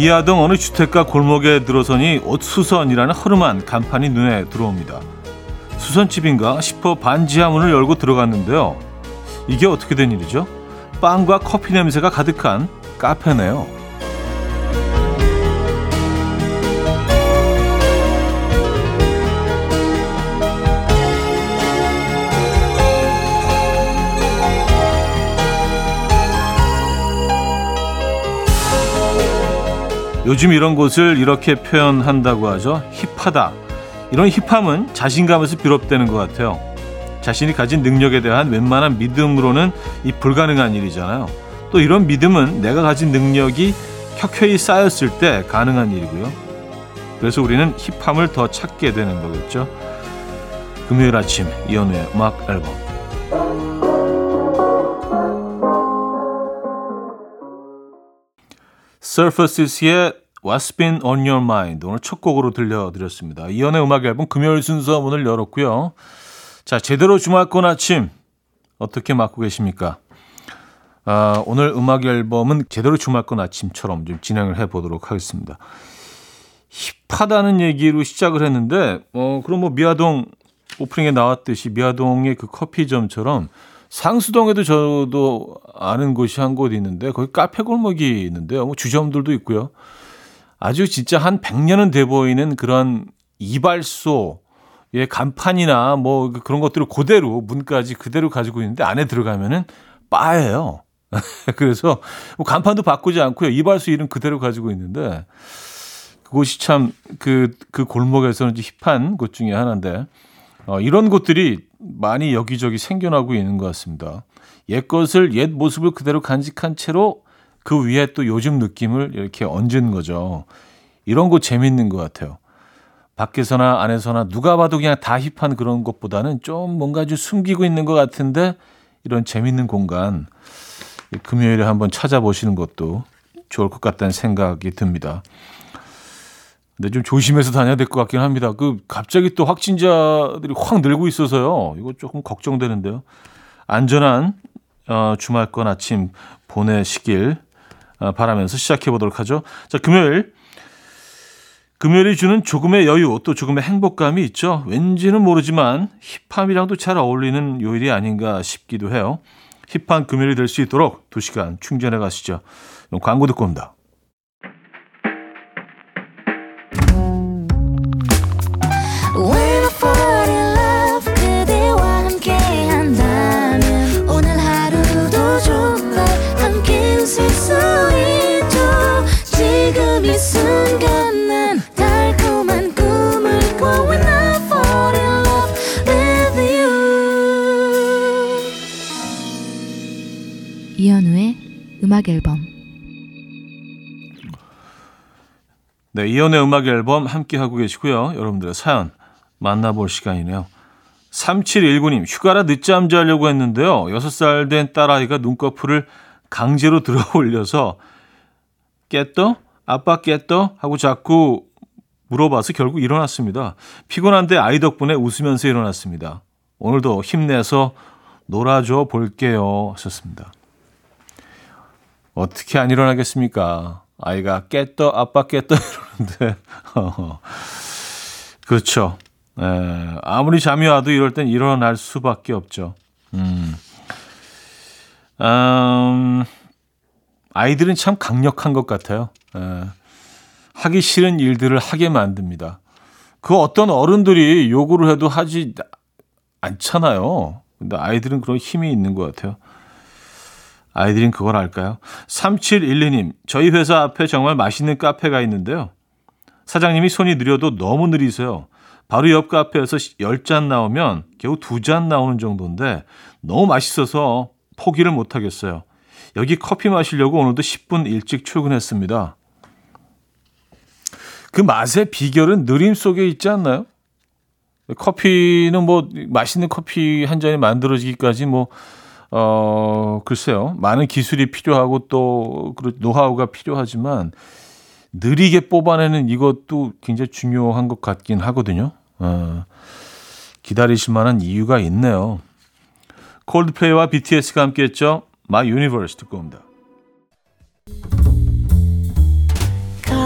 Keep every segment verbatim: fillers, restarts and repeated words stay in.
미아동 어느 주택가 골목에 들어서니 옷수선이라는 허름한 간판이 눈에 들어옵니다. 수선집인가 싶어 반지하 문을 열고 들어갔는데요. 이게 어떻게 된 일이죠? 빵과 커피 냄새가 가득한 카페네요. 요즘 이런 곳을 이렇게 표현한다고 하죠. 힙하다. 이런 힙함은 자신감에서 비롯되는 것 같아요. 자신이 가진 능력에 대한 웬만한 믿음으로는 이 불가능한 일이잖아요. 또 이런 믿음은 내가 가진 능력이 켜켜이 쌓였을 때 가능한 일이고요. 그래서 우리는 힙함을 더 찾게 되는 거겠죠. 금요일 아침 이현우의 음악 앨범. Surfaces의 What's Been On Your Mind 오늘 첫 곡으로 들려드렸습니다. 이연의 음악 앨범 금요일 순서 문을 열었고요. 자, 제대로 주말권 아침 어떻게 맞고 계십니까? 아, 오늘 음악 앨범은 제대로 주말권 아침처럼 좀 진행을 해보도록 하겠습니다. 힙하다는 얘기로 시작을 했는데 어, 그럼 뭐 미아동 오프닝에 나왔듯이 미아동의 그 커피점처럼 상수동에도 저도 아는 곳이 한 곳 있는데 거기 카페 골목이 있는데요. 뭐 주점들도 있고요. 아주 진짜 한 백 년은 돼 보이는 그런 이발소의 간판이나 뭐 그런 것들을 그대로 문까지 그대로 가지고 있는데 안에 들어가면은 바예요. 그래서 뭐 간판도 바꾸지 않고요. 이발소 이름 그대로 가지고 있는데 그곳이 참 그 그 골목에서는 힙한 곳 중에 하나인데 어, 이런 곳들이 많이 여기저기 생겨나고 있는 것 같습니다. 옛것을 옛 모습을 그대로 간직한 채로 그 위에 또 요즘 느낌을 이렇게 얹은 거죠. 이런 거 재밌는 것 같아요. 밖에서나 안에서나 누가 봐도 그냥 다 힙한 그런 것보다는 좀 뭔가 좀 숨기고 있는 것 같은데 이런 재밌는 공간 금요일에 한번 찾아보시는 것도 좋을 것 같다는 생각이 듭니다. 근데 좀 조심해서 다녀야 될 것 같긴 합니다. 그 갑자기 또 확진자들이 확 늘고 있어서요. 이거 조금 걱정되는데요. 안전한 어, 주말권 아침 보내시길 어, 바라면서 시작해 보도록 하죠. 자, 금요일. 금요일이 주는 조금의 여유, 또 조금의 행복감이 있죠. 왠지는 모르지만 힙함이랑도 잘 어울리는 요일이 아닌가 싶기도 해요. 힙한 금요일이 될 수 있도록 두 시간 충전해 가시죠. 그럼 광고 듣고 옵니다. 이현우의 음악 앨범. 네, 이현우의 음악 앨범 함께 하고 계시고요. 여러분들의 사연 만나볼 시간이네요. 삼칠일구 님, 휴가라 늦잠 자려고 했는데요. 여섯 살 된 딸아이가 눈꺼풀을 강제로 들어 올려서 깼어? 아빠 깼어? 하고 자꾸 물어봐서 결국 일어났습니다. 피곤한데 아이 덕분에 웃으면서 일어났습니다. 오늘도 힘내서 놀아줘 볼게요 하셨습니다. 어떻게 안 일어나겠습니까? 아이가 깼다, 아빠 깼다 이러는데. 그렇죠. 에, 아무리 잠이 와도 이럴 땐 일어날 수밖에 없죠. 음. 음, 아이들은 참 강력한 것 같아요. 에, 하기 싫은 일들을 하게 만듭니다. 그 어떤 어른들이 요구를 해도 하지 않잖아요. 근데 아이들은 그런 힘이 있는 것 같아요. 아이들은 그걸 알까요? 삼칠일이 님, 저희 회사 앞에 정말 맛있는 카페가 있는데요. 사장님이 손이 느려도 너무 느리세요. 바로 옆 카페에서 열 잔 나오면 겨우 두 잔 나오는 정도인데 너무 맛있어서 포기를 못하겠어요. 여기 커피 마시려고 오늘도 십 분 일찍 출근했습니다. 그 맛의 비결은 느림 속에 있지 않나요? 커피는 뭐 맛있는 커피 한 잔이 만들어지기까지 뭐 어, 글쎄요. 많은 기술이 필요하고 또 노하우가 필요하지만 느리게 뽑아내는 이것도 굉장히 중요한 것 같긴 하거든요. 어, 기다리실 만한 이유가 있네요. 콜드플레이와 비티에스가 함께했죠. My Universe 듣고 옵니다.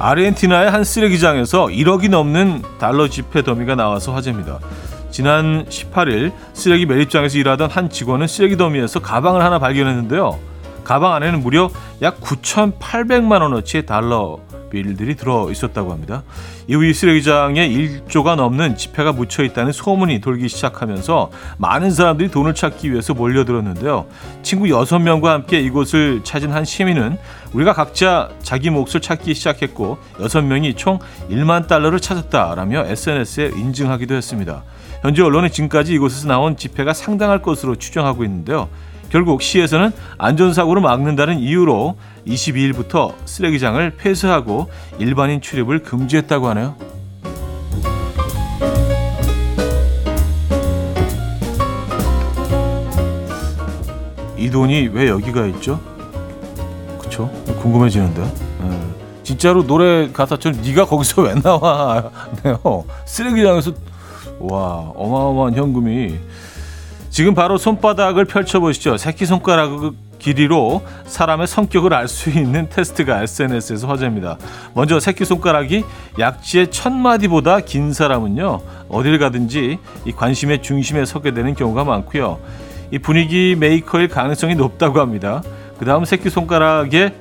아르헨티나의 한 쓰레기장에서 일억이 넘는 달러 지폐 더미가 나와서 화제입니다. 지난 십팔 일 쓰레기 매립장에서 일하던 한 직원은 쓰레기 더미에서 가방을 하나 발견했는데요. 가방 안에는 무려 약 구천팔백만 원어치의 달러 빌들이 들어있었다고 합니다. 이후 이 쓰레기장에 일조가 넘는 지폐가 묻혀있다는 소문이 돌기 시작하면서 많은 사람들이 돈을 찾기 위해서 몰려들었는데요. 친구 여섯 명과 함께 이곳을 찾은 한 시민은 우리가 각자 자기 몫을 찾기 시작했고 여섯 명이 총 일만 달러를 찾았다라며 에스엔에스에 인증하기도 했습니다. 현재 언론은 지금까지 이곳에서 나온 지폐가 상당할 것으로 추정하고 있는데요. 결국 시에서는 안전사고를 막는다는 이유로 이십이 일부터 쓰레기장을 폐쇄하고 일반인 출입을 금지했다고 하네요. 이 돈이 왜 여기가 있죠? 그쵸? 궁금해지는데. 네. 진짜로 노래 가사처럼 네가 거기서 왜 나와? 네요. 쓰레기장에서 와 어마어마한 현금이. 지금 바로 손바닥을 펼쳐보시죠. 새끼손가락 길이로 사람의 성격을 알 수 있는 테스트가 에스엔에스에서 화제입니다. 먼저 새끼손가락이 약지의 첫 마디보다 긴 사람은요. 어딜 가든지 이 관심의 중심에 서게 되는 경우가 많고요. 이 분위기 메이커일 가능성이 높다고 합니다. 그 다음 새끼손가락의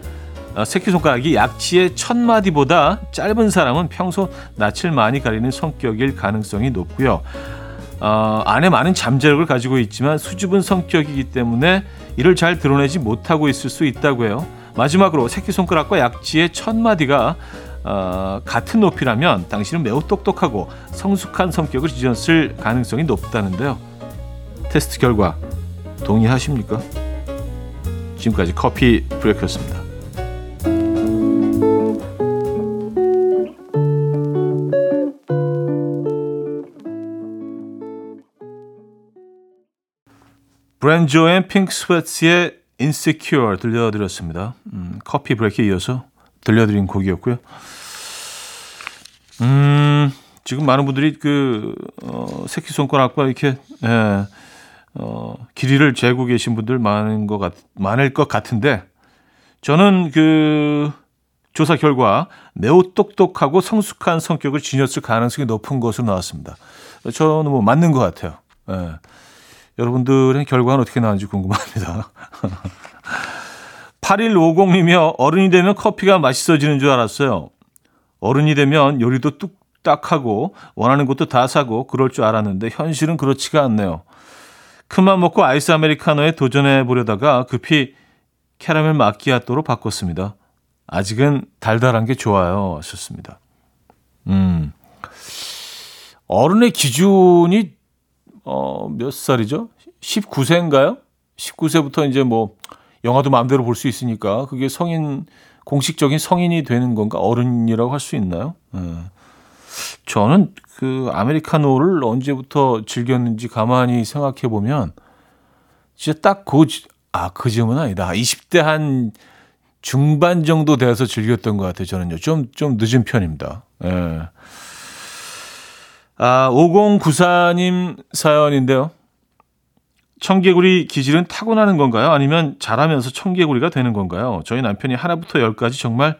새끼손가락이 약지의 첫 마디보다 짧은 사람은 평소 낯을 많이 가리는 성격일 가능성이 높고요. 어, 안에 많은 잠재력을 가지고 있지만 수줍은 성격이기 때문에 이를 잘 드러내지 못하고 있을 수 있다고 해요. 마지막으로 새끼손가락과 약지의 첫 마디가 어, 같은 높이라면 당신은 매우 똑똑하고 성숙한 성격을 지녔을 가능성이 높다는데요. 테스트 결과 동의하십니까? 지금까지 커피 브레이크였습니다. 브랜조 앤 핑크 스웨츠의 Insecure 들려드렸습니다. 음, 커피 브레이크에 이어서 들려드린 곡이었고요. 음, 지금 많은 분들이 그 어, 새끼손가락과 이렇게 예, 어, 길이를 재고 계신 분들 많은 것 같, 많을 것 같은데 저는 그 조사 결과 매우 똑똑하고 성숙한 성격을 지녔을 가능성이 높은 것으로 나왔습니다. 저는 뭐 맞는 것 같아요. 예. 여러분들의 결과는 어떻게 나왔는지 궁금합니다. 팔천백오십님이요. 어른이 되면 커피가 맛있어지는 줄 알았어요. 어른이 되면 요리도 뚝딱하고 원하는 것도 다 사고 그럴 줄 알았는데 현실은 그렇지가 않네요. 큰맘 먹고 아이스 아메리카노에 도전해보려다가 급히 캐러멜 마키아토로 바꿨습니다. 아직은 달달한 게 좋아요. 하셨습니다. 음. 어른의 기준이 어, 몇 살이죠? 십구 세인가요? 십구 세부터 이제 뭐, 영화도 마음대로 볼 수 있으니까, 그게 성인, 공식적인 성인이 되는 건가? 어른이라고 할 수 있나요? 예. 저는 그 아메리카노를 언제부터 즐겼는지 가만히 생각해 보면, 진짜 딱 그, 아, 그 즈음은 아니다. 이십 대 한 중반 정도 돼서 즐겼던 것 같아요. 저는요. 좀, 좀 늦은 편입니다. 예. 아, 오공구사님 사연인데요. 청개구리 기질은 타고나는 건가요? 아니면 자라면서 청개구리가 되는 건가요? 저희 남편이 하나부터 열까지 정말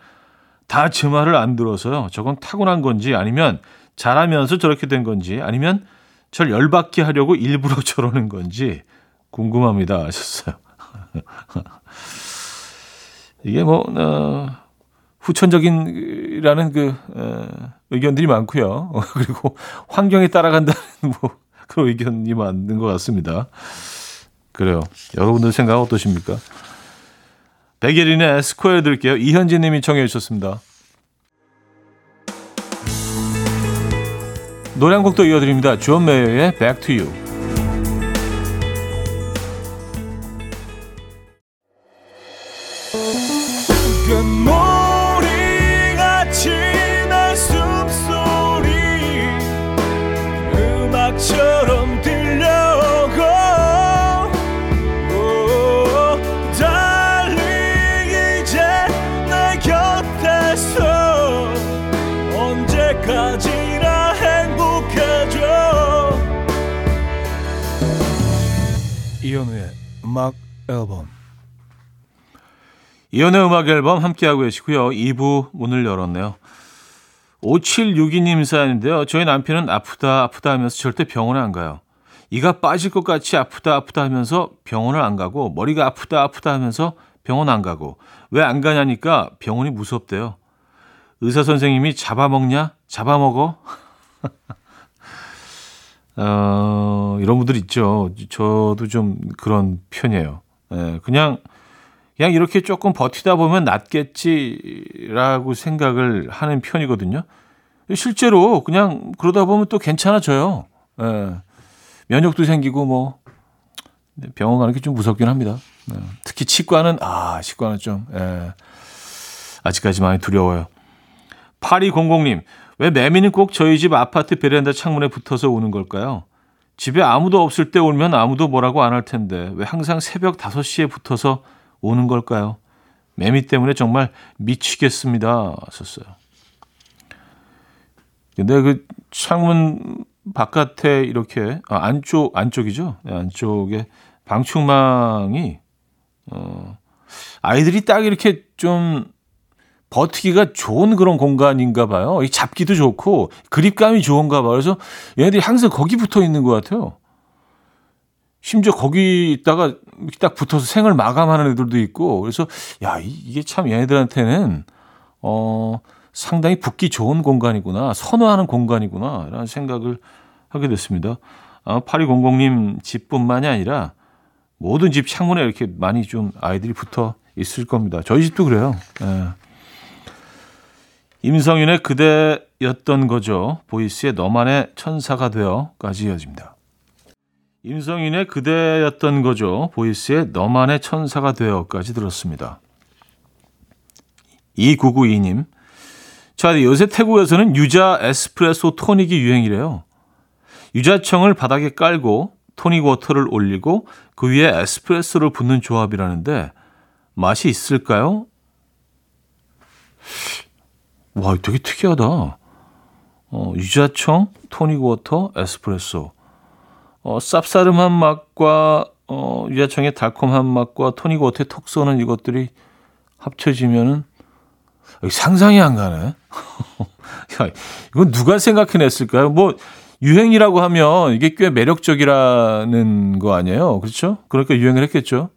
다 제 말을 안 들어서요. 저건 타고난 건지 아니면 자라면서 저렇게 된 건지 아니면 절 열받게 하려고 일부러 저러는 건지 궁금합니다. 하셨어요. 이게 뭐... 어... 후천적인라는 그 에, 의견들이 많고요. 그리고 환경에 따라간다는 뭐 그런 의견이 많은 것 같습니다. 그래요. 여러분들 생각 어떠십니까? 백예린의 스퀘어 들게요. 이현진 님이 청해 주셨습니다. 노래 한 곡도 이어드립니다. 존 메이어의 Back to You. 그 노래가 이현우의 음악 앨범. 이현우의 음악 앨범 함께하고 계시고요. 이 부 문을 열었네요. 오칠육이 님 사연인데요. 저희 남편은 아프다 아프다 하면서 절대 병원에 안 가요. 이가 빠질 것 같이 아프다 아프다 하면서 병원을 안 가고, 머리가 아프다 아프다 하면서 병원 안 가고, 왜 안 가냐니까 병원이 무섭대요. 의사 선생님이 잡아먹냐? 잡아먹어? 어, 이런 분들 있죠. 저도 좀 그런 편이에요. 예, 그냥 그냥 이렇게 조금 버티다 보면 낫겠지라고 생각을 하는 편이거든요. 실제로 그냥 그러다 보면 또 괜찮아져요. 예, 면역도 생기고 뭐 병원 가는 게 좀 무섭긴 합니다. 예, 특히 치과는 아 치과는 좀 예, 아직까지 많이 두려워요. 팔이공공 님. 왜 매미는 꼭 저희 집 아파트 베란다 창문에 붙어서 우는 걸까요? 집에 아무도 없을 때 울면 아무도 뭐라고 안 할 텐데 왜 항상 새벽 다섯 시에 붙어서 우는 걸까요? 매미 때문에 정말 미치겠습니다. 썼어요. 근데 그 창문 바깥에 이렇게 아, 안쪽 안쪽이죠? 네, 안쪽에 방충망이 어, 아이들이 딱 이렇게 좀 버티기가 좋은 그런 공간인가 봐요. 잡기도 좋고 그립감이 좋은가 봐요. 그래서 얘네들이 항상 거기 붙어 있는 것 같아요. 심지어 거기 있다가 딱 붙어서 생을 마감하는 애들도 있고. 그래서 야, 이게 참 얘네들한테는 어, 상당히 붙기 좋은 공간이구나. 선호하는 공간이구나. 라는 생각을 하게 됐습니다. 아, 팔이공공 님 집뿐만이 아니라 모든 집 창문에 이렇게 많이 좀 아이들이 붙어 있을 겁니다. 저희 집도 그래요. 네. 임성윤의 그대였던 거죠. 보이스의 너만의 천사가 되어까지 이어집니다. 임성윤의 그대였던 거죠. 보이스의 너만의 천사가 되어까지 들었습니다. 이구구이 님. 자, 요새 태국에서는 유자 에스프레소 토닉이 유행이래요. 유자청을 바닥에 깔고 토닉 워터를 올리고 그 위에 에스프레소를 붓는 조합이라는데 맛이 있을까요? 와, 되게 특이하다. 어, 유자청, 토닉워터, 에스프레소. 어, 쌉싸름한 맛과 어, 유자청의 달콤한 맛과 토닉워터의 톡 쏘는 이것들이 합쳐지면은 상상이 안 가네. 야, 이건 누가 생각해냈을까요? 뭐 유행이라고 하면 이게 꽤 매력적이라는 거 아니에요, 그렇죠? 그러니까 유행을 했겠죠.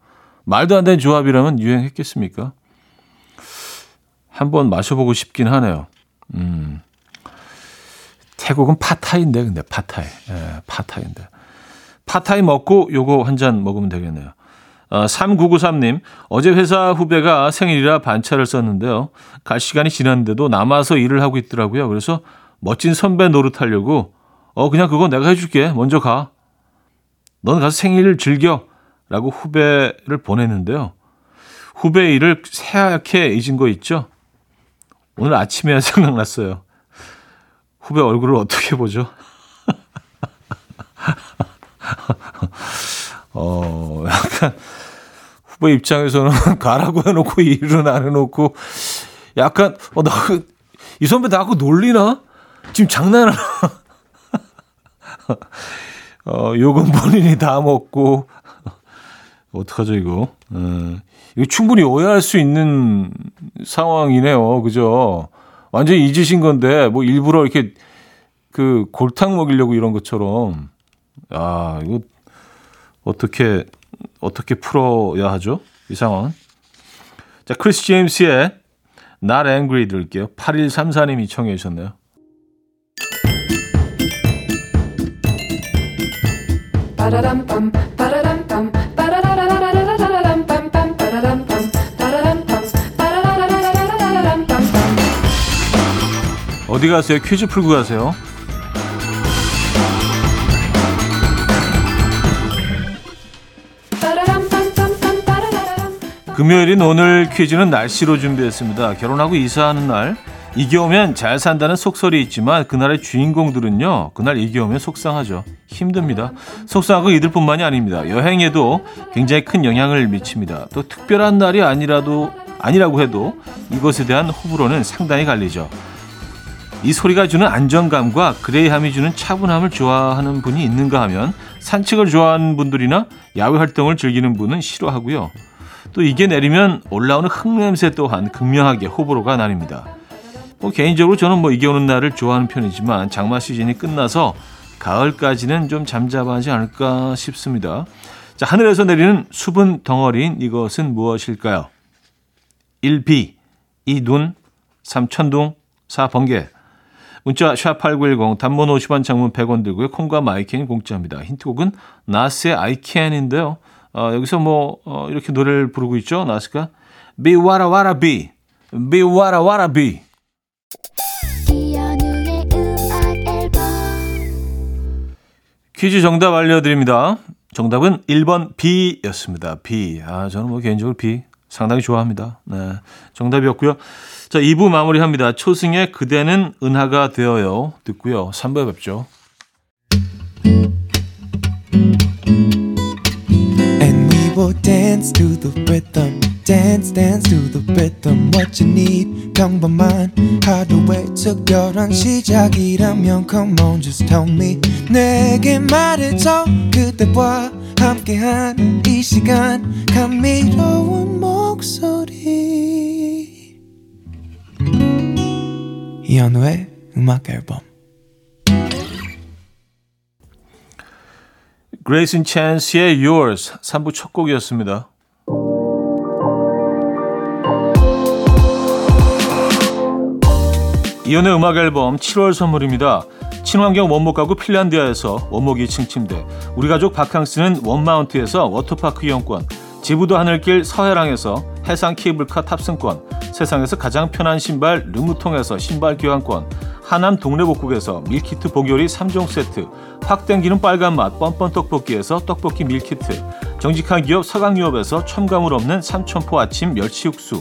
말도 안 되는 조합이라면 유행했겠습니까? 한번 마셔보고 싶긴 하네요. 음. 태국은 팟타이인데, 근데 팟타이. 예, 팟타이인데. 팟타이 먹고 요거 한 잔 먹으면 되겠네요. 아, 삼구구삼 님. 어제 회사 후배가 생일이라 반차를 썼는데요. 갈 시간이 지났는데도 남아서 일을 하고 있더라고요. 그래서 멋진 선배 노릇하려고 어 그냥 그거 내가 해줄게. 먼저 가. 넌 가서 생일을 즐겨. 라고 후배를 보냈는데요. 후배 일을 새하얗게 잊은 거 있죠? 오늘 아침에 생각났어요. 후배 얼굴을 어떻게 보죠? 어, 약간 후배 입장에서는 가라고 해놓고 일은 안 해놓고 약간 어, 나 이 선배 나하고 놀리나? 지금 장난하나? 어, 욕은 본인이 다 먹고 어떡하죠 이거? 음, 이거 충분히 오해할 수 있는 상황이네요, 그죠? 완전히 잊으신 건데 뭐 일부러 이렇게 그 골탕 먹이려고 이런 것처럼. 아, 이거 어떻게 어떻게 풀어야 하죠 이 상황? 자, 크리스 제임스의 Not Angry 들을게요. 팔일삼사 님이 청해 주셨네요. 빠라람밤 빠라람밤 어디 가세요? 퀴즈 풀고 가세요. 금요일인 오늘 퀴즈는 날씨로 준비했습니다. 결혼하고 이사하는 날, 이겨오면 잘 산다는 속설이 있지만 그날의 주인공들은요, 그날 이겨오면 속상하죠. 힘듭니다. 속상하고 이들뿐만이 아닙니다. 여행에도 굉장히 큰 영향을 미칩니다. 또 특별한 날이 아니라도, 아니라고 해도 이것에 대한 호불호는 상당히 갈리죠. 이 소리가 주는 안정감과 그레이함이 주는 차분함을 좋아하는 분이 있는가 하면 산책을 좋아하는 분들이나 야외 활동을 즐기는 분은 싫어하고요. 또 이게 내리면 올라오는 흙냄새 또한 극명하게 호불호가 나뉩니다. 뭐 개인적으로 저는 뭐 이게 오는 날을 좋아하는 편이지만 장마 시즌이 끝나서 가을까지는 좀 잠잠하지 않을까 싶습니다. 자, 하늘에서 내리는 수분 덩어리인 이것은 무엇일까요? 일 비, 이 눈, 삼 천둥, 사 번개. 문자 샵 팔구일공, 단문 오십 원, 장문 백 원 들고요. 콩과 마이캔이 공짜입니다. 힌트곡은 나스의 I Can인데요. 어, 여기서 뭐 어, 이렇게 노래를 부르고 있죠. 나스가 Be Wara Wara Be, Be Wara Wara Be. 퀴즈 정답 알려드립니다. 정답은 일 번 B였습니다. B. 아, 저는 뭐 개인적으로 B 상당히 좋아합니다. 네, 정답이었고요. 자, 이 부 마무리합니다. 초승의 그대는 은하가 되어요 듣고요. 삼 부에 뵙죠. Dance to the rhythm dance dance to the rhythm what you need 평범한 하루의 특별한 시작이라면 come on just tell me 내게 말해줘 그대와 함께한 이 시간 감미로운 목소리 이현우의 음악 앨범 Grace and Chance의 Yours 삼 부 첫 곡이었습니다. 이온의 음악 앨범 칠월 선물입니다. 친환경 원목 가구 핀란디아에서 원목 이 층 침대, 우리 가족 바캉스는 원마운트에서 워터파크 이용권, 지부도 하늘길 서해랑에서 해상 케이블카 탑승권, 세상에서 가장 편한 신발 르무통에서 신발 교환권, 하남 동래복국에서 밀키트 복요리 삼 종 세트, 확 땡기는 빨간맛 뻔뻔 떡볶이에서 떡볶이 밀키트, 정직한 기업 서강유업에서 첨가물 없는 삼천포 아침 멸치육수,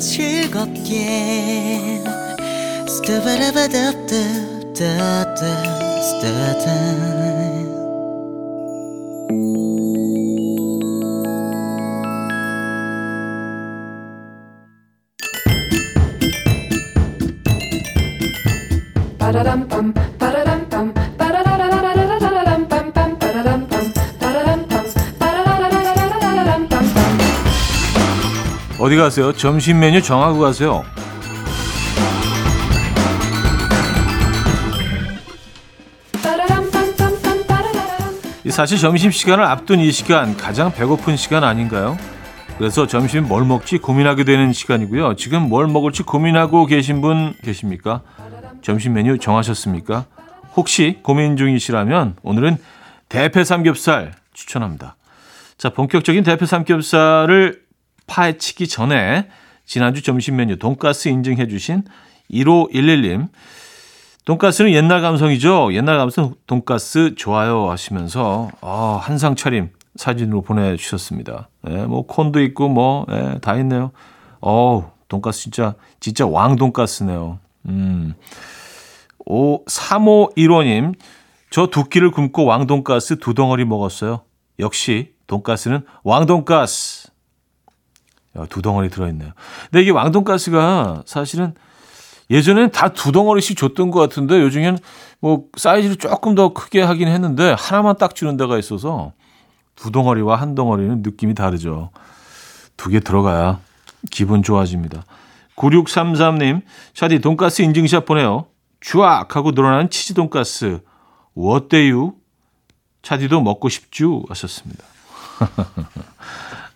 즐겁게 바라람밤 어디 가세요? 점심 메뉴 정하고 가세요. 사실 점심시간을 앞둔 이 시간 가장 배고픈 시간 아닌가요? 그래서 점심 뭘 먹지 고민하게 되는 시간이고요. 지금 뭘 먹을지 고민하고 계신 분 계십니까? 점심 메뉴 정하셨습니까? 혹시 고민 중이시라면 오늘은 대패 삼겹살 추천합니다. 자, 본격적인 대패 삼겹살을 파헤치기 전에 지난주 점심 메뉴 돈가스 인증해 주신 일오일일 님. 돈가스는 옛날 감성이죠. 옛날 감성 돈가스 좋아요 하시면서 아, 한상 차림 사진으로 보내주셨습니다. 예, 뭐 콘도 있고 뭐 예, 다 있네요. 어우, 돈가스 진짜 진짜 왕 돈가스네요. 음. 오, 삼오일오 님. 저 두 끼를 굶고 왕 돈가스 두 덩어리 먹었어요. 역시 돈가스는 왕 돈가스. 두 덩어리 들어있네요. 근데 이게 왕돈가스가 사실은 예전엔 다 두 덩어리씩 줬던 것 같은데 요즘엔 뭐 사이즈를 조금 더 크게 하긴 했는데 하나만 딱 주는 데가 있어서 두 덩어리와 한 덩어리는 느낌이 다르죠. 두 개 들어가야 기분 좋아집니다. 구육삼삼 님, 샤디 돈가스 인증샷 보내요. 쫙 하고 늘어나는 치즈 돈가스. 어때요? 샤디도 먹고 싶죠? 하셨습니다.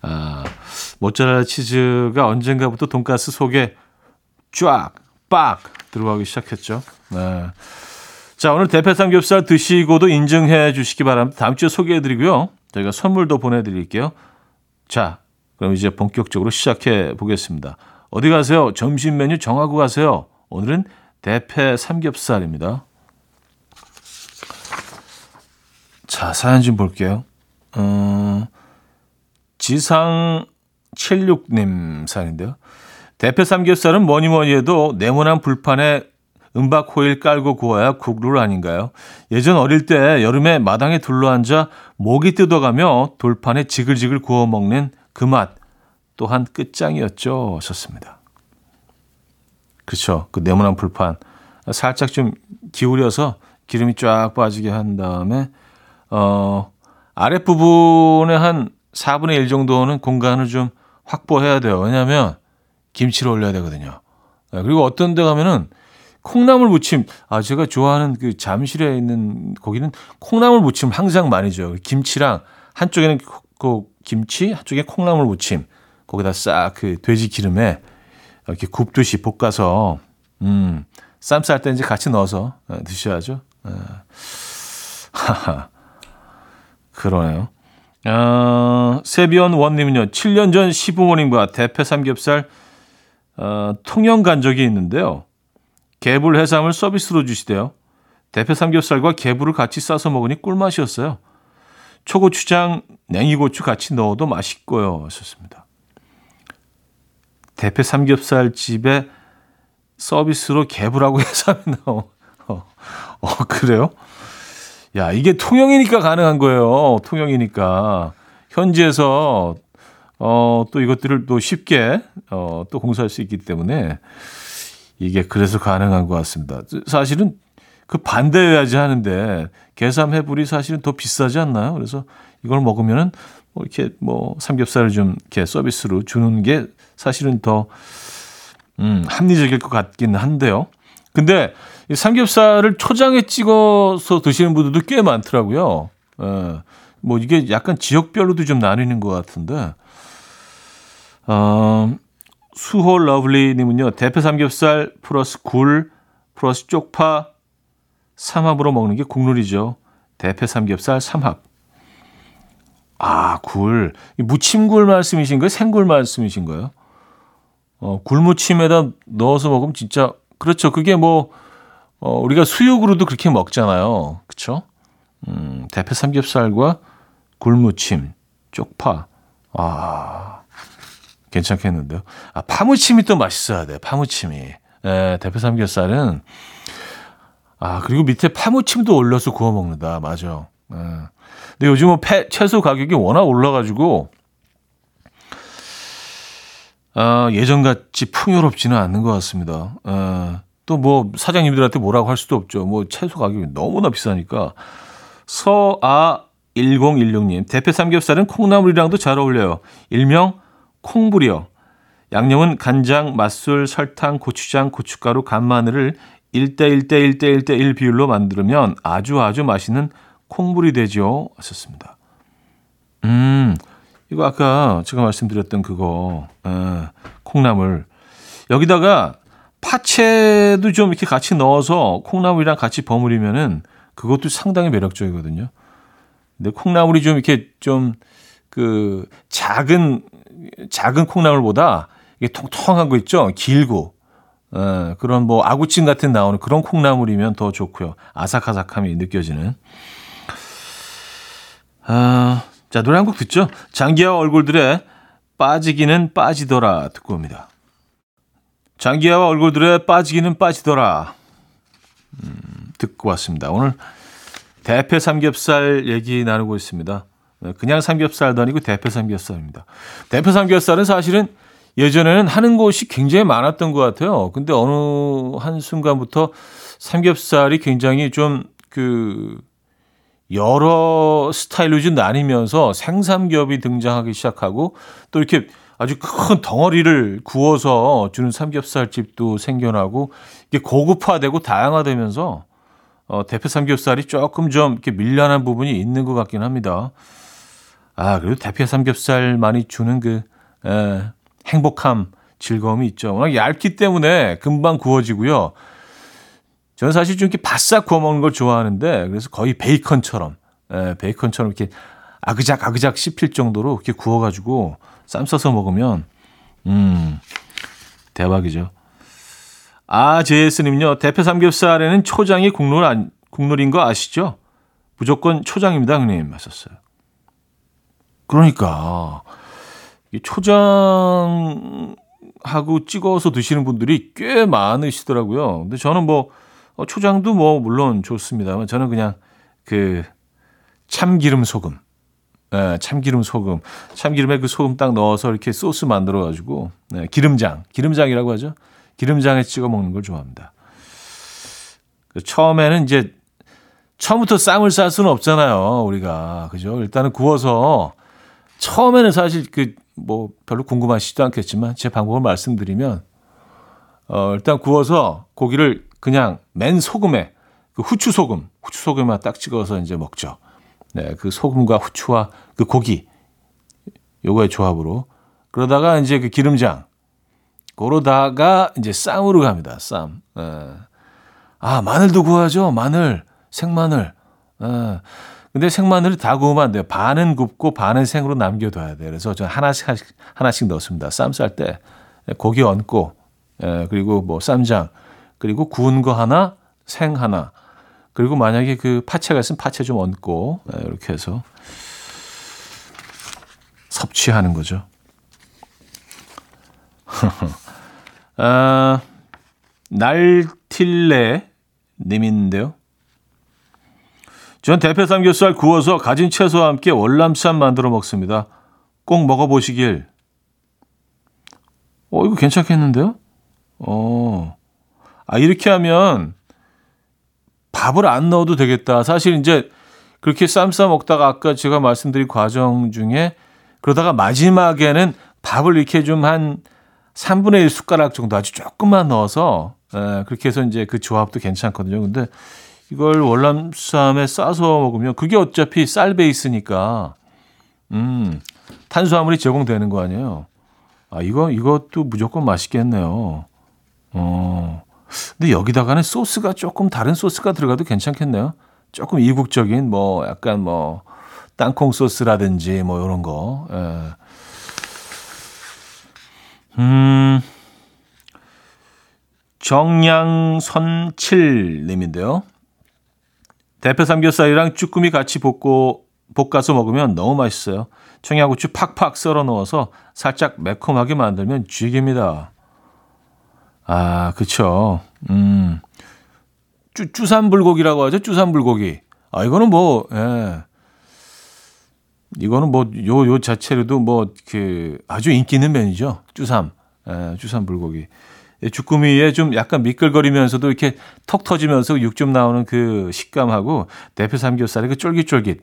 아, 모짜렐라 치즈가 언젠가부터 돈가스 속에 쫙, 빡 들어가기 시작했죠. 네. 자, 오늘 대패 삼겹살 드시고도 인증해 주시기 바랍니다. 다음 주에 소개해드리고요. 저희가 선물도 보내드릴게요. 자, 그럼 이제 본격적으로 시작해 보겠습니다. 어디 가세요? 점심 메뉴 정하고 가세요. 오늘은 대패 삼겹살입니다. 자, 사연 좀 볼게요. 음, 지상칠십육 님 사연인데요. 대패 삼겹살은 뭐니 뭐니 해도 네모난 불판에 은박 호일 깔고 구워야 국룰 아닌가요? 예전 어릴 때 여름에 마당에 둘러앉아 모기 뜯어가며 돌판에 지글지글 구워 먹는 그 맛 또한 끝장이었죠. 썼습니다. 그렇죠. 그 네모난 불판 살짝 좀 기울여서 기름이 쫙 빠지게 한 다음에 어, 아랫부분의 한 사분의 일 정도는 공간을 좀 확보해야 돼요. 왜냐하면 김치를 올려야 되거든요. 그리고 어떤 데 가면은 콩나물 무침, 아, 제가 좋아하는 그 잠실에 있는 거기는 콩나물 무침 항상 많이 줘요. 김치랑 한쪽에는 그 김치, 한쪽에 콩나물 무침. 거기다 싹 그 돼지 기름에 이렇게 굽듯이 볶아서, 음, 쌈 쌀 때 이제 같이 넣어서 드셔야죠. 하하. 그러네요. 어, 세비언 원님은요, 칠 년 전 시부모님과 대패 삼겹살, 어, 통영 간 적이 있는데요. 개불 해삼을 서비스로 주시대요. 대패 삼겹살과 개불을 같이 싸서 먹으니 꿀맛이었어요. 초고추장, 냉이고추 같이 넣어도 맛있고요. 하셨습니다. 대패 삼겹살 집에 서비스로 개불하고 해삼이 나오. 어, 어, 그래요? 야, 이게 통영이니까 가능한 거예요. 통영이니까. 현지에서, 어, 또 이것들을 또 쉽게, 어, 또 공수할 수 있기 때문에. 이게 그래서 가능한 것 같습니다. 사실은 그 반대여야지 하는데 개삼 해불이 사실은 더 비싸지 않나요? 그래서 이걸 먹으면은 뭐 이렇게 뭐 삼겹살을 좀 이렇게 서비스로 주는 게 사실은 더 음, 합리적일 것 같긴 한데요. 근데 이 삼겹살을 초장에 찍어서 드시는 분들도 꽤 많더라고요. 예, 뭐 이게 약간 지역별로도 좀 나뉘는 것 같은데. 어, 수호 러블리님은요, 대패 삼겹살 플러스 굴 플러스 쪽파 삼합으로 먹는 게 국룰이죠. 대패 삼겹살 삼합. 아, 굴. 무침굴 말씀이신 거예요? 생굴 말씀이신 거예요? 어, 굴무침에다 넣어서 먹으면 진짜, 그렇죠. 그게 뭐, 어, 우리가 수육으로도 그렇게 먹잖아요. 그쵸? 음, 대패 삼겹살과 굴무침, 쪽파. 아. 괜찮겠는데요. 아, 파무침이 또 맛있어야 돼. 파무침이. 예, 대패 삼겹살은. 아, 그리고 밑에 파무침도 올려서 구워 먹는다. 맞아. 예. 근데 요즘은 패, 채소 가격이 워낙 올라가지고, 아, 예전같이 풍요롭지는 않는 것 같습니다. 예. 또 뭐, 사장님들한테 뭐라고 할 수도 없죠. 뭐, 채소 가격이 너무나 비싸니까. 서아 천십육 님, 대패 삼겹살은 콩나물이랑도 잘 어울려요. 일명, 콩불이요. 양념은 간장, 맛술, 설탕, 고추장, 고춧가루, 간마늘을 일 대 일 대 일 대 일 대 일 비율로 만들면 아주 아주 맛있는 콩불이 되죠. 하셨습니다. 음, 이거 아까 제가 말씀드렸던 그거, 에, 콩나물. 여기다가 파채도 좀 이렇게 같이 넣어서 콩나물이랑 같이 버무리면은 그것도 상당히 매력적이거든요. 근데 콩나물이 좀 이렇게 좀 그 작은 작은 콩나물보다 이게 통통한 거 있죠? 길고. 에, 그런 뭐 아구찜 같은 나오는 그런 콩나물이면 더 좋고요. 아삭아삭함이 느껴지는. 아, 자, 노래 한 곡 듣죠? 장기하와 얼굴들의 빠지기는 빠지더라 듣고 옵니다. 장기하와 얼굴들의 빠지기는 빠지더라. 음, 듣고 왔습니다. 오늘 대패 삼겹살 얘기 나누고 있습니다. 그냥 삼겹살도 아니고 대패 삼겹살입니다. 대패 삼겹살은 사실은 예전에는 하는 곳이 굉장히 많았던 것 같아요. 근데 어느 한순간부터 삼겹살이 굉장히 좀 그 여러 스타일로 좀 나뉘면서 생삼겹이 등장하기 시작하고 또 이렇게 아주 큰 덩어리를 구워서 주는 삼겹살집도 생겨나고 이게 고급화되고 다양화되면서 어, 대패 삼겹살이 조금 좀 이렇게 밀려난 부분이 있는 것 같긴 합니다. 아, 그래도 대패 삼겹살만이 주는 그 에, 행복함, 즐거움이 있죠. 워낙 얇기 때문에 금방 구워지고요. 저는 사실 좀 이렇게 바싹 구워 먹는 걸 좋아하는데 그래서 거의 베이컨처럼, 에, 베이컨처럼 이렇게 아그작 아그작 씹힐 정도로 이렇게 구워가지고 쌈 싸서 먹으면 음 대박이죠. 아, 제이에스님요. 대패 삼겹살에는 초장이 국룰 안, 국룰인 거 아시죠? 무조건 초장입니다, 형님. 맞았어요. 그러니까 이 초장하고 찍어서 드시는 분들이 꽤 많으시더라고요. 근데 저는 뭐 초장도 뭐 물론 좋습니다만 저는 그냥 그 참기름 소금, 네, 참기름 소금, 참기름에 그 소금 딱 넣어서 이렇게 소스 만들어 가지고 네, 기름장, 기름장이라고 하죠. 기름장에 찍어 먹는 걸 좋아합니다. 처음에는 이제 처음부터 쌈을 쌀 수는 없잖아요, 우리가. 그죠? 일단은 구워서 처음에는 사실 그 뭐 별로 궁금하시지도 않겠지만 제 방법을 말씀드리면 어, 일단 구워서 고기를 그냥 맨 소금에 그 후추 소금, 후추 소금만 딱 찍어서 이제 먹죠. 네, 그 소금과 후추와 그 고기 요거의 조합으로 그러다가 이제 그 기름장 그러다가 이제 쌈으로 갑니다. 쌈. 에. 아, 마늘도 구워야죠. 마늘, 생마늘. 에. 근데 생마늘을 다 구우면 안 돼요. 반은 굽고 반은 생으로 남겨둬야 돼요. 그래서 저는 하나씩 하나씩, 하나씩 넣습니다. 쌈 쌀 때 고기 얹고 에, 그리고 뭐 쌈장 그리고 구운 거 하나, 생 하나. 그리고 만약에 그 파채가 있으면 파채 좀 얹고 이렇게 해서 섭취하는 거죠. 아, 날틸레 님인데요. 전 대패 삼겹살 구워서 가진 채소와 함께 월남쌈 만들어 먹습니다. 꼭 먹어보시길. 어, 이거 괜찮겠는데요? 어, 아, 이렇게 하면 밥을 안 넣어도 되겠다. 사실 이제 그렇게 쌈 싸 먹다가 아까 제가 말씀드린 과정 중에 그러다가 마지막에는 밥을 이렇게 좀 한 삼분의 일 숟가락 정도 아주 조금만 넣어서 에, 그렇게 해서 이제 그 조합도 괜찮거든요. 근데 이걸 월남쌈에 싸서 먹으면 그게 어차피 쌀 베이스니까 음, 탄수화물이 제공되는 거 아니에요. 아, 이거 이것도 무조건 맛있겠네요. 어. 근데 여기다가는 소스가 조금 다른 소스가 들어가도 괜찮겠네요. 조금 이국적인 뭐 약간 뭐 땅콩 소스라든지 뭐 이런 거. 예. 음, 정양선칠님인데요. 대패 삼겹살이랑 쭈꾸미 같이 볶고 볶아서 먹으면 너무 맛있어요. 청양고추 팍팍 썰어 넣어서 살짝 매콤하게 만들면 죽입니다. 아, 그쵸. 음. 쭈, 쭈산불고기라고 하죠? 쭈산불고기. 아, 이거는 뭐, 예. 이거는 뭐, 요, 요 자체로도 뭐, 그, 아주 인기 있는 메뉴죠. 쭈삼. 예, 쭈산불고기. 예, 주꾸미에 좀 약간 미끌거리면서도 이렇게 턱 터지면서 육 좀 나오는 그 식감하고, 대패 삼겹살의 그 쫄깃쫄깃.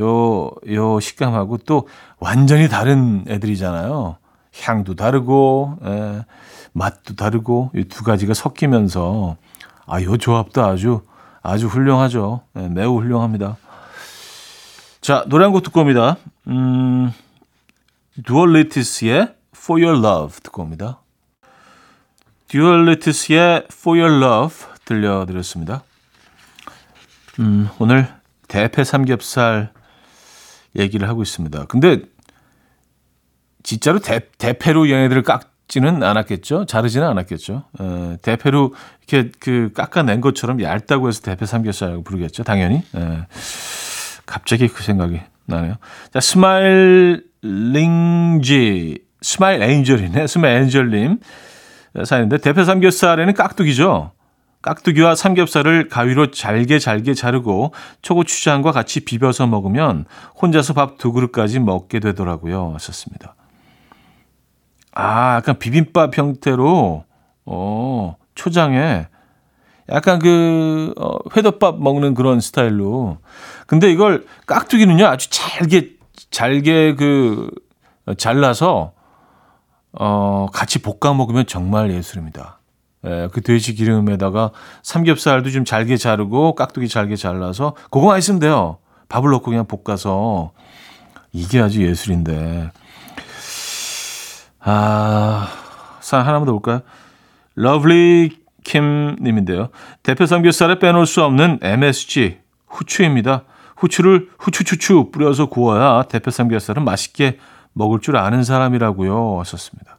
요, 요 식감하고 또 완전히 다른 애들이잖아요. 향도 다르고, 예. 맛도 다르고 이 두 가지가 섞이면서 아, 요 조합도 아주 아주 훌륭하죠. 네, 매우 훌륭합니다. 자, 노래 한 곡 듣고 옵니다. 음, 듀얼리티스의 For Your Love 듣고 옵니다. 듀얼리티스의 For Your Love 들려드렸습니다. 음, 오늘 대패 삼겹살 얘기를 하고 있습니다. 근데 진짜로 대, 대패로 얘네들을 깍 지는 않았겠죠. 자르지는 않았겠죠. 에, 대패로 이렇게 그 깎아낸 것처럼 얇다고 해서 대패 삼겹살이라고 부르겠죠. 당연히. 에, 갑자기 그 생각이 나네요. 자, 스마일링지, 스마일 엔젤이네. 스마일 엔젤님 사연인데 대패 삼겹살에는 깍두기죠. 깍두기와 삼겹살을 가위로 잘게 잘게 자르고 초고추장과 같이 비벼서 먹으면 혼자서 밥 두 그릇까지 먹게 되더라고요. 하셨습니다. 아, 약간 비빔밥 형태로, 어, 초장에 약간 그 어, 회덮밥 먹는 그런 스타일로. 근데 이걸 깍두기는요 아주 잘게 잘게 그 잘라서 어, 같이 볶아 먹으면 정말 예술입니다. 예, 그 돼지 기름에다가 삼겹살도 좀 잘게 자르고 깍두기 잘게 잘라서 그거만 있으면 돼요. 밥을 넣고 그냥 볶아서 이게 아주 예술인데. 아, 사연 하나만 더 볼까요? 러블리 김님인데요. 대표 삼겹살에 빼놓을 수 없는 엠에스지 후추입니다. 후추를 후추추추 뿌려서 구워야 대표 삼겹살은 맛있게 먹을 줄 아는 사람이라고요 하셨습니다.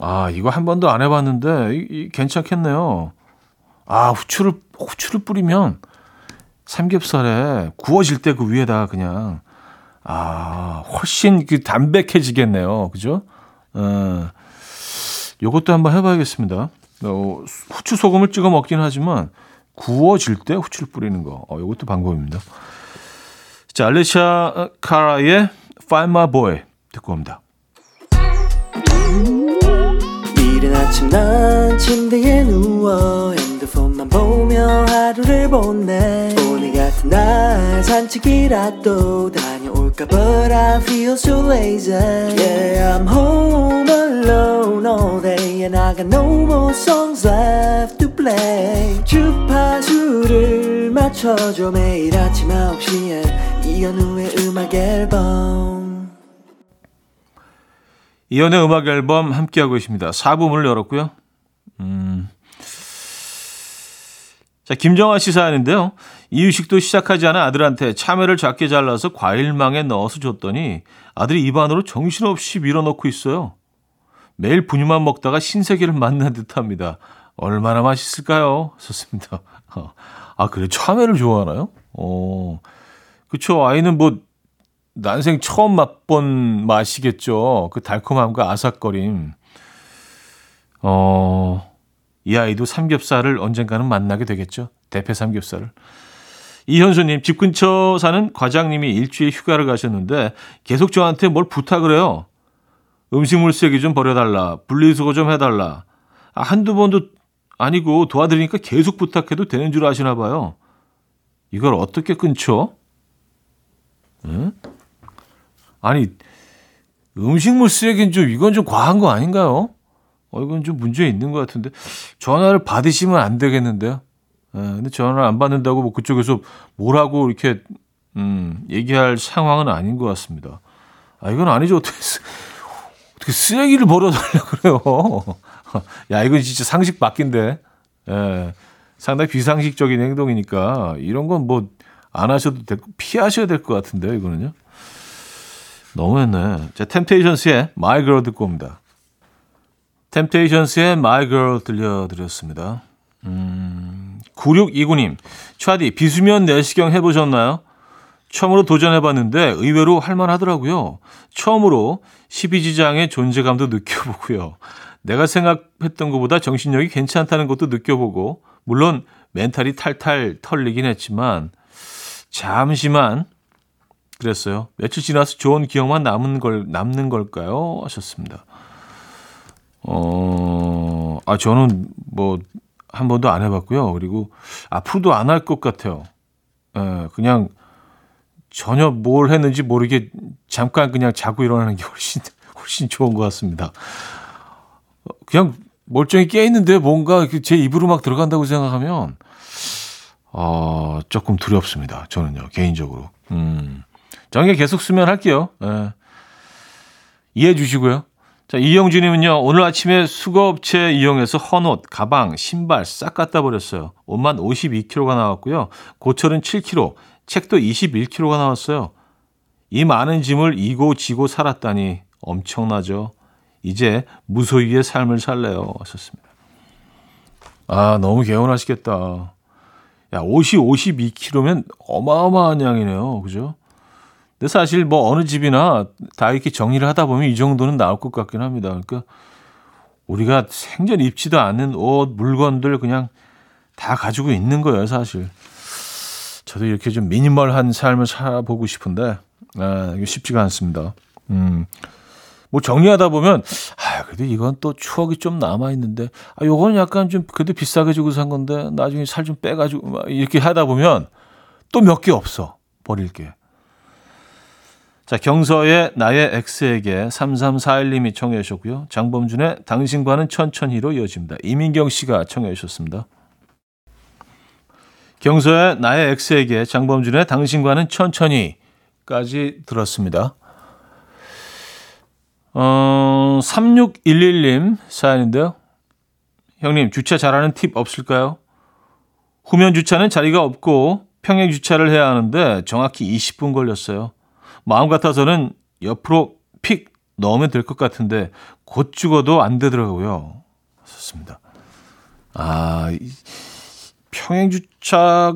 아, 이거 한 번도 안 해봤는데 이, 이, 괜찮겠네요. 아, 후추를 후추를 뿌리면 삼겹살에 구워질 때 그 위에다가 그냥 아, 훨씬 그 담백해지겠네요. 그죠? 어, 요것도 한번 해봐야겠습니다. 어, 후추 소금을 찍어 먹긴 하지만 구워질 때 후추를 뿌리는 거. 어, 요것도 방법입니다. 자, 알레샤 카라의 Find My Boy 듣고 옵니다. 이른 아침 난 침대에 누워 핸드폰만 보며 하루를 보내. 오늘 같은 날 산책이라도 다녀올까 but I feel so lazy. Yeah, I'm home alone all day and I got no more songs left to play. 주파수를 맞춰줘. 매일 아침 아홉 시에 이현우의 음악 앨범. 이연의 음악 앨범 함께하고 계십니다. 사 부문을 열었고요. 음. 자, 김정아 씨 사연인데요. 이유식도 시작하지 않은 아들한테 참외를 작게 잘라서 과일망에 넣어서 줬더니 아들이 입안으로 정신없이 밀어넣고 있어요. 매일 분유만 먹다가 신세계를 만난 듯합니다. 얼마나 맛있을까요? 썼습니다. 아, 그래 참외를 좋아하나요? 어, 그렇죠. 아이는 뭐 난생 처음 맛본 맛이겠죠. 그 달콤함과 아삭거림. 어, 이 아이도 삼겹살을 언젠가는 만나게 되겠죠. 대패 삼겹살을. 이현수님, 집 근처 사는 과장님이 일주일 휴가를 가셨는데 계속 저한테 뭘 부탁을 해요. 음식물 쓰레기 좀 버려달라. 분리수거 좀 해달라. 아, 한두 번도 아니고 도와드리니까 계속 부탁해도 되는 줄 아시나 봐요. 이걸 어떻게 끊죠? 응? 아니, 음식물 쓰레기는 좀, 이건 좀 과한 거 아닌가요? 어, 이건 좀 문제 있는 것 같은데. 전화를 받으시면 안 되겠는데요? 예, 근데 전화를 안 받는다고 뭐 그쪽에서 뭐라고 이렇게, 음, 얘기할 상황은 아닌 것 같습니다. 아, 이건 아니죠. 어떻게, 쓰, 어떻게 쓰레기를 버려달라고 그래요? 야, 이건 진짜 상식 밖인데. 예, 상당히 비상식적인 행동이니까. 이런 건 뭐, 안 하셔도 되고 피하셔야 될 것 같은데요, 이거는요. 너무했네. 자, 템테이션스의 My Girl 듣고 옵니다. 템테이션스의 My Girl 들려드렸습니다. 음, 구육이구 님, 차디 비수면 내시경 해보셨나요? 처음으로 도전해봤는데 의외로 할만하더라고요. 처음으로 십이지장의 존재감도 느껴보고요. 내가 생각했던 것보다 정신력이 괜찮다는 것도 느껴보고, 물론 멘탈이 탈탈 털리긴 했지만 잠시만 그랬어요. 며칠 지나서 좋은 기억만 남은 걸 남는 걸까요? 하셨습니다. 어, 아 저는 뭐 한 번도 안 해봤고요. 그리고 앞으로도 안 할 것 같아요. 에, 그냥 전혀 뭘 했는지 모르게 잠깐 그냥 자고 일어나는 게 훨씬 훨씬 좋은 것 같습니다. 그냥 멀쩡히 깨 있는데 뭔가 제 입으로 막 들어간다고 생각하면. 어, 조금 두렵습니다. 저는요, 개인적으로. 음. 저는 계속 수면할게요. 예. 이해해 주시고요. 자, 이영준님은요, 오늘 아침에 수거업체 이용해서 헌옷, 가방, 신발 싹 갖다 버렸어요. 옷만 오십이 킬로그램가 나왔고요. 고철은 칠 킬로그램, 책도 이십일 킬로그램가 나왔어요. 이 많은 짐을 이고 지고 살았다니 엄청나죠. 이제 무소유의 삶을 살래요. 하셨습니다. 아, 너무 개운하시겠다. 야, 옷이 오십이 킬로그램면 어마어마한 양이네요. 그죠? 근데 사실 뭐 어느 집이나 다 이렇게 정리를 하다 보면 이 정도는 나올 것 같긴 합니다. 그러니까 우리가 생전 입지도 않은 옷, 물건들 그냥 다 가지고 있는 거예요, 사실. 저도 이렇게 좀 미니멀한 삶을 살아보고 싶은데, 아, 이게 쉽지가 않습니다. 음. 뭐 정리하다 보면, 아, 그래도 이건 또 추억이 좀 남아있는데, 아, 요건 약간 좀 그래도 비싸게 주고 산 건데, 나중에 살 좀 빼가지고, 막 이렇게 하다 보면 또 몇 개 없어. 버릴 게. 자, 경서의 나의 엑스에게 삼삼사일 님이 청해 주셨고요. 장범준의 당신과는 천천히로 이어집니다. 이민경 씨가 청해 주셨습니다. 경서의 나의 엑스에게 장범준의 당신과는 천천히까지 들었습니다. 어, 삼육일일 님 사연인데요. 형님, 주차 잘하는 팁 없을까요? 후면 주차는 자리가 없고 평행 주차를 해야 하는데 정확히 이십 분 걸렸어요. 마음 같아서는 옆으로 픽 넣으면 될 것 같은데 곧 죽어도 안 되더라고요. 좋습니다. 아, 평행 주차가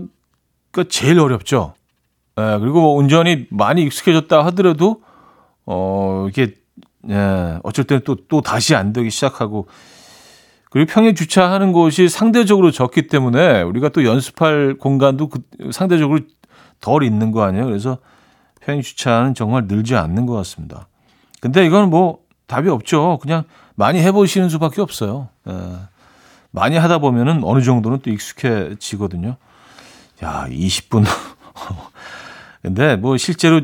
제일 어렵죠. 예, 그리고 뭐 운전이 많이 익숙해졌다 하더라도 어 이게 예, 어쩔 때는 또 또 다시 안 되기 시작하고, 그리고 평행 주차하는 곳이 상대적으로 적기 때문에 우리가 또 연습할 공간도 그, 상대적으로 덜 있는 거 아니에요. 그래서 평행 주차는 정말 늘지 않는 것 같습니다. 근데 이건 뭐 답이 없죠. 그냥 많이 해보시는 수밖에 없어요. 예. 많이 하다 보면은 어느 정도는 또 익숙해지거든요. 야, 이십 분. 근데 뭐 실제로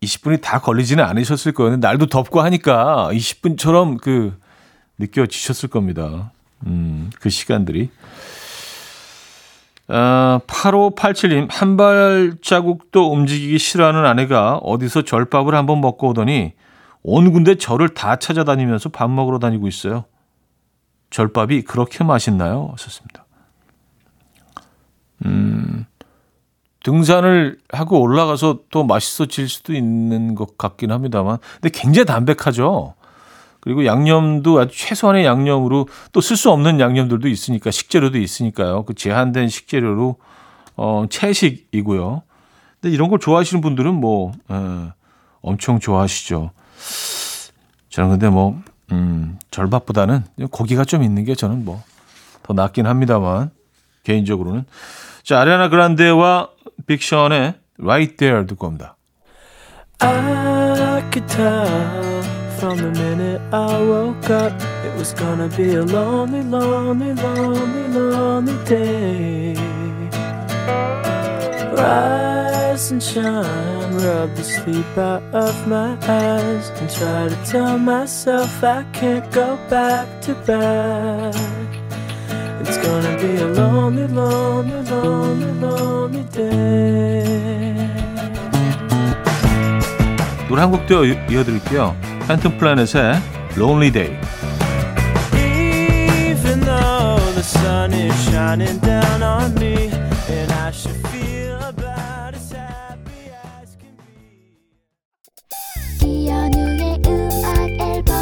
이십 분이 다 걸리지는 않으셨을 거예요. 날도 덥고 하니까 이십 분처럼 그 느껴지셨을 겁니다. 음, 그 시간들이. 아, 팔오팔칠 님, 한 발자국도 움직이기 싫어하는 아내가 어디서 절밥을 한번 먹고 오더니 온 군데 저를 다 찾아다니면서 밥 먹으러 다니고 있어요. 절밥이 그렇게 맛있나요? 썼습니다. 음, 등산을 하고 올라가서 또 맛있어질 수도 있는 것 같긴 합니다만, 근데 굉장히 담백하죠. 그리고 양념도 아주 최소한의 양념으로, 또 쓸 수 없는 양념들도 있으니까, 식재료도 있으니까요. 그 제한된 식재료로 어, 채식이고요. 근데 이런 걸 좋아하시는 분들은 뭐 에, 엄청 좋아하시죠. 저는 근데 뭐 음, 절밥보다는 고기가 좀 있는 게 저는 뭐 더 낫긴 합니다만, 개인적으로는. 자, 아리아나 그란데와 빅션의 Right There 듣고 옵니다. I could tell from the minute I woke up it was gonna be a lonely, lonely, lonely, lonely day. Rise and shine, rub the sleep out of my eyes and try to tell myself I can't go back to bed. It's gonna be a lonely, lonely, lonely, lonely day. 노래 한 곡 더 이어드릴게요. 팬텀 플래닛의 Lonely Day. Even though the sun is shining down on me and I should feel about as happy as can be. 이현우의 음악 앨범.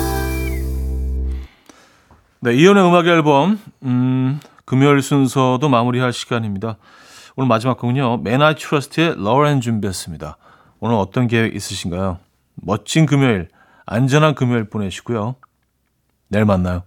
네, 이현우의 음악 앨범. 음, 금요일 순서도 마무리할 시간입니다. 오늘 마지막 곡은요, Man I Trust의 Lauren 준비했습니다. 오늘 어떤 계획 있으신가요? 멋진 금요일, 안전한 금요일 보내시고요. 내일 만나요.